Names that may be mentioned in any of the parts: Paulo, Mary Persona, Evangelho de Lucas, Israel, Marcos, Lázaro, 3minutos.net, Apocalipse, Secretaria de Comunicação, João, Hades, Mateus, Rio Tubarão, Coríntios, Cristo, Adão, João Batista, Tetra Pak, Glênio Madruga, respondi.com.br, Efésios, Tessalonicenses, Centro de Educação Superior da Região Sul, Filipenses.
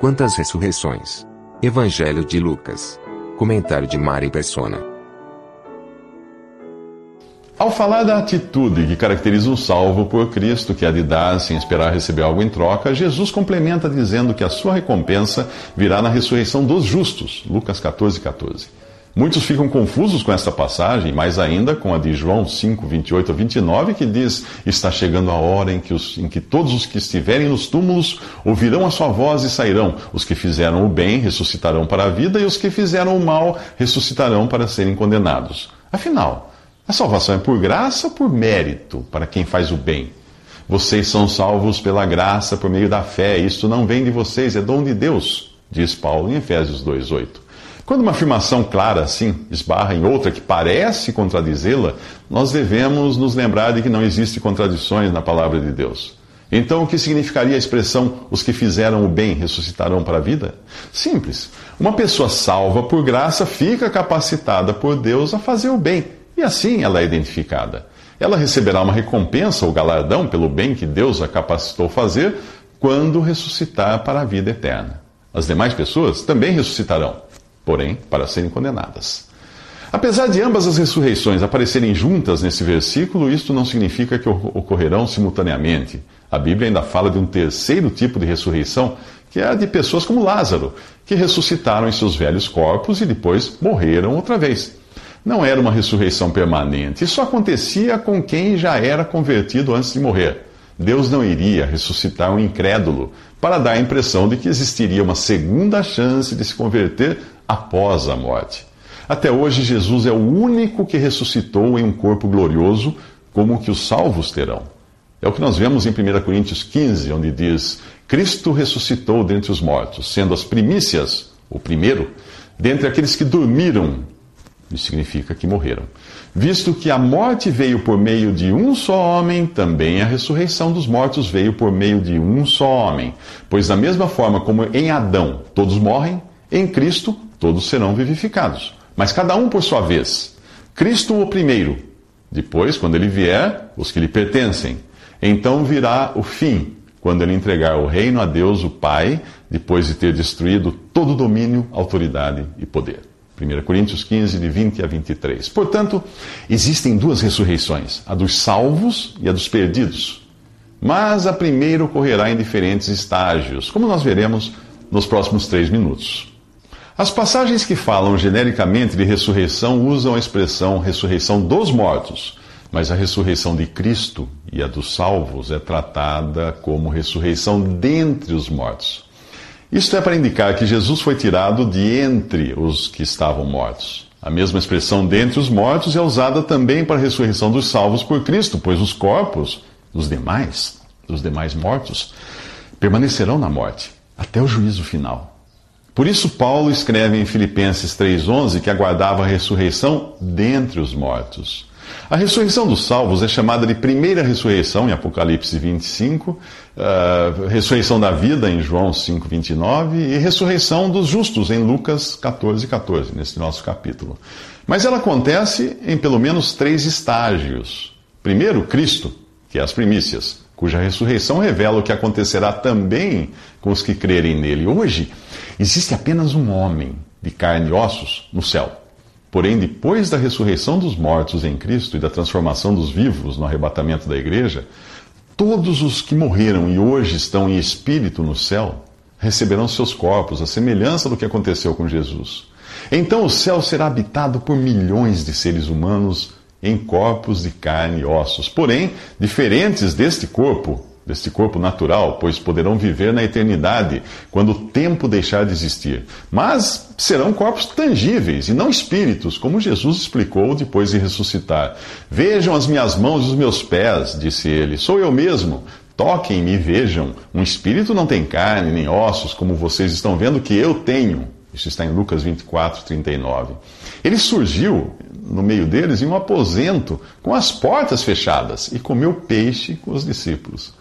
Quantas ressurreições? Evangelho de Lucas. Comentário de Mary Persona. Ao falar da atitude que caracteriza o salvo por Cristo, que é de dar sem esperar receber algo em troca, Jesus complementa dizendo que a sua recompensa virá na ressurreição dos justos. Lucas 14:14. Muitos ficam confusos com esta passagem, mais ainda com a de João 5:28-29, que diz: está chegando a hora em que todos os que estiverem nos túmulos ouvirão a sua voz e sairão. Os que fizeram o bem ressuscitarão para a vida, e os que fizeram o mal ressuscitarão para serem condenados. Afinal, a salvação é por graça ou por mérito para quem faz o bem? Vocês são salvos pela graça, por meio da fé. Isto não vem de vocês, é dom de Deus, diz Paulo em Efésios 2:8. Quando uma afirmação clara assim esbarra em outra que parece contradizê-la, nós devemos nos lembrar de que não existem contradições na palavra de Deus. Então, o que significaria a expressão "os que fizeram o bem ressuscitarão para a vida"? Simples. Uma pessoa salva por graça fica capacitada por Deus a fazer o bem, e assim ela é identificada. Ela receberá uma recompensa ou galardão pelo bem que Deus a capacitou a fazer quando ressuscitar para a vida eterna. As demais pessoas também ressuscitarão, porém, para serem condenadas. Apesar de ambas as ressurreições aparecerem juntas nesse versículo, isto não significa que ocorrerão simultaneamente. A Bíblia ainda fala de um terceiro tipo de ressurreição, que é a de pessoas como Lázaro, que ressuscitaram em seus velhos corpos e depois morreram outra vez. Não era uma ressurreição permanente, isso acontecia com quem já era convertido antes de morrer. Deus não iria ressuscitar um incrédulo para dar a impressão de que existiria uma segunda chance de se converter após a morte. Até hoje, Jesus é o único que ressuscitou em um corpo glorioso, como o que os salvos terão. É o que nós vemos em 1 Coríntios 15, onde diz: Cristo ressuscitou dentre os mortos, sendo as primícias, o primeiro, dentre aqueles que dormiram. Isso significa que morreram. Visto que a morte veio por meio de um só homem, também a ressurreição dos mortos veio por meio de um só homem. Pois da mesma forma como em Adão todos morrem, em Cristo todos serão vivificados, mas cada um por sua vez. Cristo o primeiro. Depois, quando ele vier, os que lhe pertencem. Então virá o fim, quando ele entregar o reino a Deus, o Pai, depois de ter destruído todo domínio, autoridade e poder. 1 Coríntios 15, de 20-23. Portanto, existem duas ressurreições, a dos salvos e a dos perdidos. Mas a primeira ocorrerá em diferentes estágios, como nós veremos nos próximos 3 minutos. As passagens que falam genericamente de ressurreição usam a expressão ressurreição dos mortos, mas a ressurreição de Cristo e a dos salvos é tratada como ressurreição dentre os mortos. Isto é para indicar que Jesus foi tirado de entre os que estavam mortos. A mesma expressão dentre os mortos é usada também para a ressurreição dos salvos por Cristo, pois os corpos dos demais mortos permanecerão na morte até o juízo final. Por isso, Paulo escreve em Filipenses 3:11 que aguardava a ressurreição dentre os mortos. A ressurreição dos salvos é chamada de primeira ressurreição em Apocalipse 25, ressurreição da vida em João 5:29 e ressurreição dos justos em Lucas 14:14, nesse nosso capítulo. Mas ela acontece em pelo menos 3 estágios. Primeiro, Cristo, que é as primícias, cuja ressurreição revela o que acontecerá também com os que crerem nele. Hoje, existe apenas um homem de carne e ossos no céu. Porém, depois da ressurreição dos mortos em Cristo e da transformação dos vivos no arrebatamento da igreja, todos os que morreram e hoje estão em espírito no céu receberão seus corpos, a semelhança do que aconteceu com Jesus. Então o céu será habitado por milhões de seres humanos em corpos de carne e ossos, porém diferentes deste corpo, deste corpo natural, pois poderão viver na eternidade, quando o tempo deixar de existir. Mas serão corpos tangíveis e não espíritos, como Jesus explicou depois de ressuscitar. Vejam as minhas mãos e os meus pés, disse ele, sou eu mesmo. Toquem-me e vejam. Um espírito não tem carne nem ossos, como vocês estão vendo que eu tenho. Isso está em Lucas 24, 39. Ele surgiu no meio deles em um aposento, com as portas fechadas, e comeu peixe com os discípulos.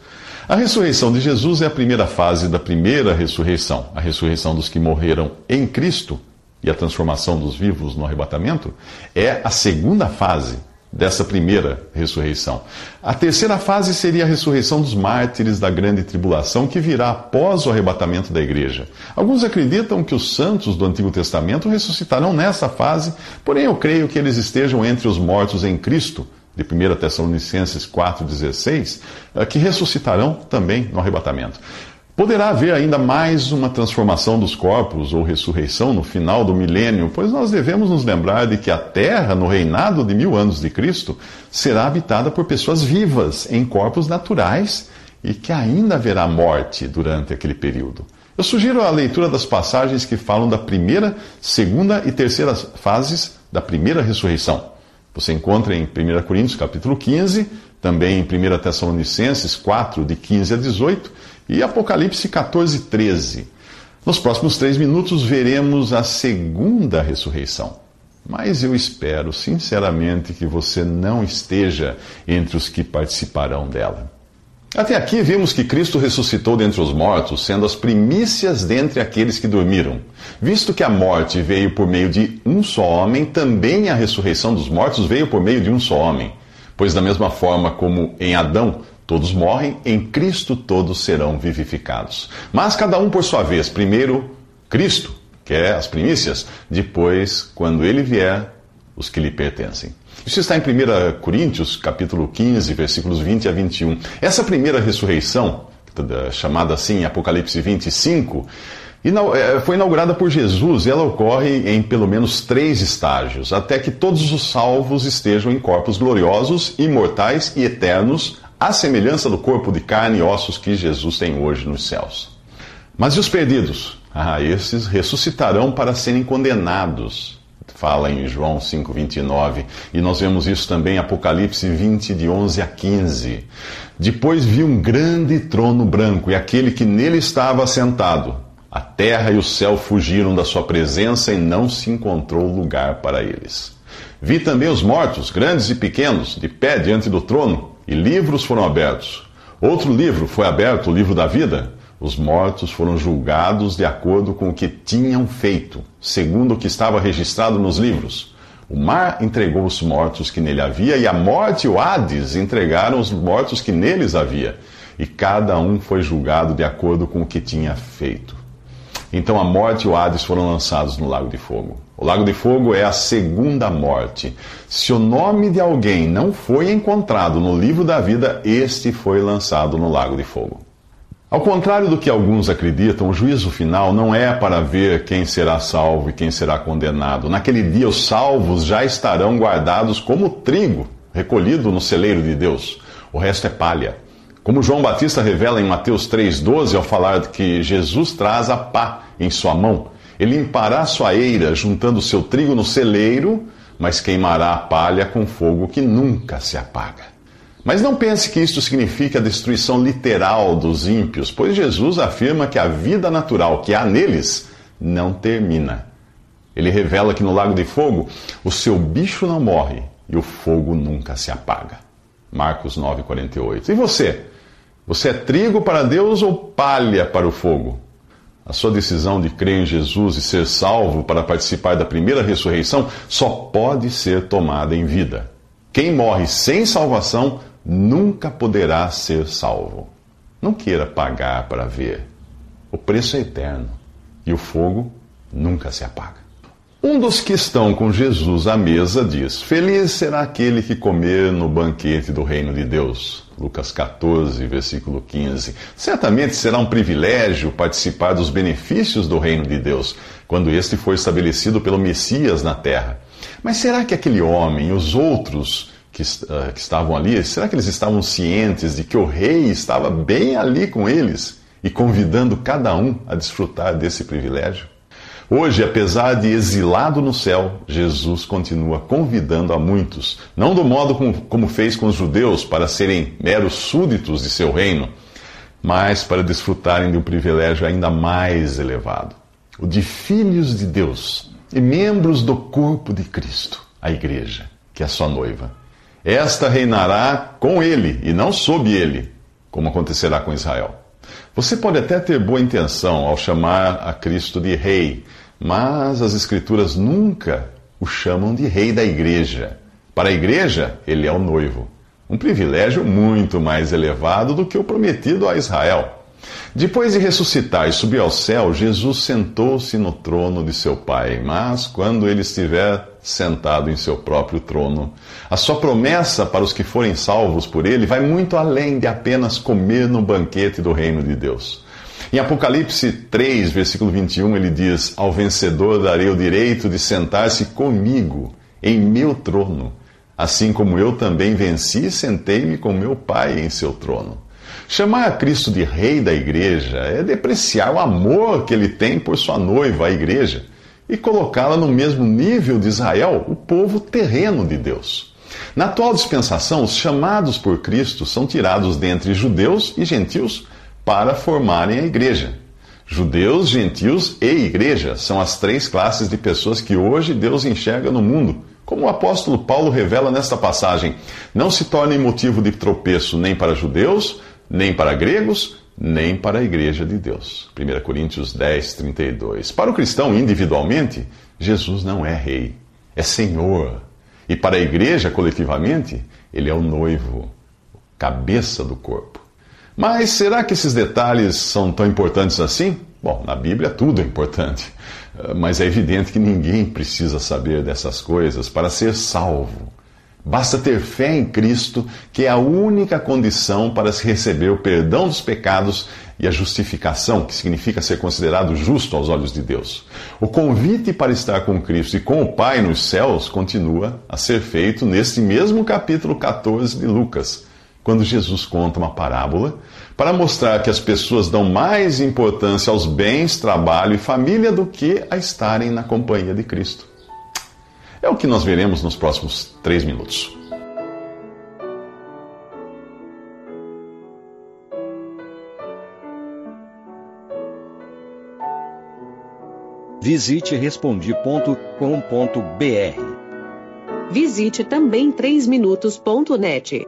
A ressurreição de Jesus é a primeira fase da primeira ressurreição, a ressurreição dos que morreram em Cristo, e a transformação dos vivos no arrebatamento, é a segunda fase dessa primeira ressurreição. A terceira fase seria a ressurreição dos mártires da grande tribulação, que virá após o arrebatamento da igreja. Alguns acreditam que os santos do Antigo Testamento ressuscitarão nessa fase, porém eu creio que eles estejam entre os mortos em Cristo, de 1 Tessalonicenses 4,16, que ressuscitarão também no arrebatamento. Poderá haver ainda mais uma transformação dos corpos ou ressurreição no final do milênio, pois nós devemos nos lembrar de que a Terra, no reinado de 1000 anos de Cristo, será habitada por pessoas vivas, em corpos naturais, e que ainda haverá morte durante aquele período. Eu sugiro a leitura das passagens que falam da primeira, segunda e terceira fases da primeira ressurreição. Você encontra em 1 Coríntios capítulo 15, também em 1 Tessalonicenses 4, de 15 a 18... e Apocalipse 14, 13. Nos próximos 3 minutos veremos a segunda ressurreição. Mas eu espero, sinceramente, que você não esteja entre os que participarão dela. Até aqui vimos que Cristo ressuscitou dentre os mortos, sendo as primícias dentre aqueles que dormiram. Visto que a morte veio por meio de um só homem, também a ressurreição dos mortos veio por meio de um só homem. Pois da mesma forma como em Adão, todos morrem, em Cristo todos serão vivificados. Mas cada um por sua vez. Primeiro, Cristo, que é as primícias. Depois, quando Ele vier, os que lhe pertencem. Isso está em 1 Coríntios, capítulo 15, versículos 20 a 21. Essa primeira ressurreição, chamada assim em Apocalipse 25, foi inaugurada por Jesus, e ela ocorre em pelo menos 3 estágios, até que todos os salvos estejam em corpos gloriosos, imortais e eternos, à semelhança do corpo de carne e ossos que Jesus tem hoje nos céus. Mas e os perdidos? Esses ressuscitarão para serem condenados. Fala em João 5,29. E nós vemos isso também em Apocalipse 20, de 11 a 15. Depois vi um grande trono branco, e aquele que nele estava assentado. A terra e o céu fugiram da sua presença, e não se encontrou lugar para eles. Vi também os mortos, grandes e pequenos, de pé diante do trono, e livros foram abertos. Outro livro foi aberto, o livro da vida. Os mortos foram julgados de acordo com o que tinham feito, segundo o que estava registrado nos livros. O mar entregou os mortos que nele havia, e a morte e o Hades entregaram os mortos que neles havia. E cada um foi julgado de acordo com o que tinha feito. Então a morte e o Hades foram lançados no lago de fogo. O lago de fogo é a segunda morte. Se o nome de alguém não foi encontrado no livro da vida, este foi lançado no lago de fogo. Ao contrário do que alguns acreditam, o juízo final não é para ver quem será salvo e quem será condenado. Naquele dia, os salvos já estarão guardados como trigo recolhido no celeiro de Deus. O resto é palha. Como João Batista revela em Mateus 3,12, ao falar que Jesus traz a pá em sua mão. Ele limpará sua eira, juntando seu trigo no celeiro, mas queimará a palha com fogo que nunca se apaga. Mas não pense que isto significa a destruição literal dos ímpios, pois Jesus afirma que a vida natural que há neles não termina. Ele revela que no lago de fogo, o seu bicho não morre e o fogo nunca se apaga. Marcos 9,48. E você? Você é trigo para Deus ou palha para o fogo? A sua decisão de crer em Jesus e ser salvo para participar da primeira ressurreição só pode ser tomada em vida. Quem morre sem salvação nunca poderá ser salvo. Não queira pagar para ver. O preço é eterno e o fogo nunca se apaga. Um dos que estão com Jesus à mesa diz: feliz será aquele que comer no banquete do reino de Deus. Lucas 14, versículo 15. Certamente será um privilégio participar dos benefícios do reino de Deus, quando este for estabelecido pelo Messias na terra. Mas será que aquele homem e os outros que estavam ali, será que eles estavam cientes de que o rei estava bem ali com eles e convidando cada um a desfrutar desse privilégio? Hoje, apesar de exilado no céu, Jesus continua convidando a muitos, não do modo como fez com os judeus para serem meros súditos de seu reino, mas para desfrutarem de um privilégio ainda mais elevado, o de filhos de Deus e membros do corpo de Cristo, a igreja, que é a sua noiva. Esta reinará com ele, e não sob ele, como acontecerá com Israel. Você pode até ter boa intenção ao chamar a Cristo de rei, mas as Escrituras nunca o chamam de rei da igreja. Para a igreja, ele é o noivo, um privilégio muito mais elevado do que o prometido a Israel. Depois de ressuscitar e subir ao céu, Jesus sentou-se no trono de seu Pai, mas quando ele estiver sentado em seu próprio trono, a sua promessa para os que forem salvos por ele vai muito além de apenas comer no banquete do reino de Deus. Em Apocalipse 3, versículo 21, ele diz: "Ao vencedor darei o direito de sentar-se comigo em meu trono, assim como eu também venci e sentei-me com meu Pai em seu trono." Chamar a Cristo de rei da igreja é depreciar o amor que ele tem por sua noiva, a igreja, e colocá-la no mesmo nível de Israel, o povo terreno de Deus. Na atual dispensação, os chamados por Cristo são tirados dentre judeus e gentios para formarem a igreja. Judeus, gentios e igreja são as três classes de pessoas que hoje Deus enxerga no mundo. Como o apóstolo Paulo revela nesta passagem, não se tornem motivo de tropeço nem para judeus, nem para gregos, nem para a igreja de Deus. 1 Coríntios 10, 32. Para o cristão, individualmente, Jesus não é rei, é Senhor. E para a igreja, coletivamente, ele é o noivo, cabeça do corpo. Mas será que esses detalhes são tão importantes assim? Bom, na Bíblia tudo é importante, mas é evidente que ninguém precisa saber dessas coisas para ser salvo. Basta ter fé em Cristo, que é a única condição para se receber o perdão dos pecados e a justificação, que significa ser considerado justo aos olhos de Deus. O convite para estar com Cristo e com o Pai nos céus continua a ser feito neste mesmo capítulo 14 de Lucas, quando Jesus conta uma parábola para mostrar que as pessoas dão mais importância aos bens, trabalho e família do que a estarem na companhia de Cristo. É o que nós veremos nos próximos 3 minutos. Visite respondi.com.br. Visite também 3minutos.net.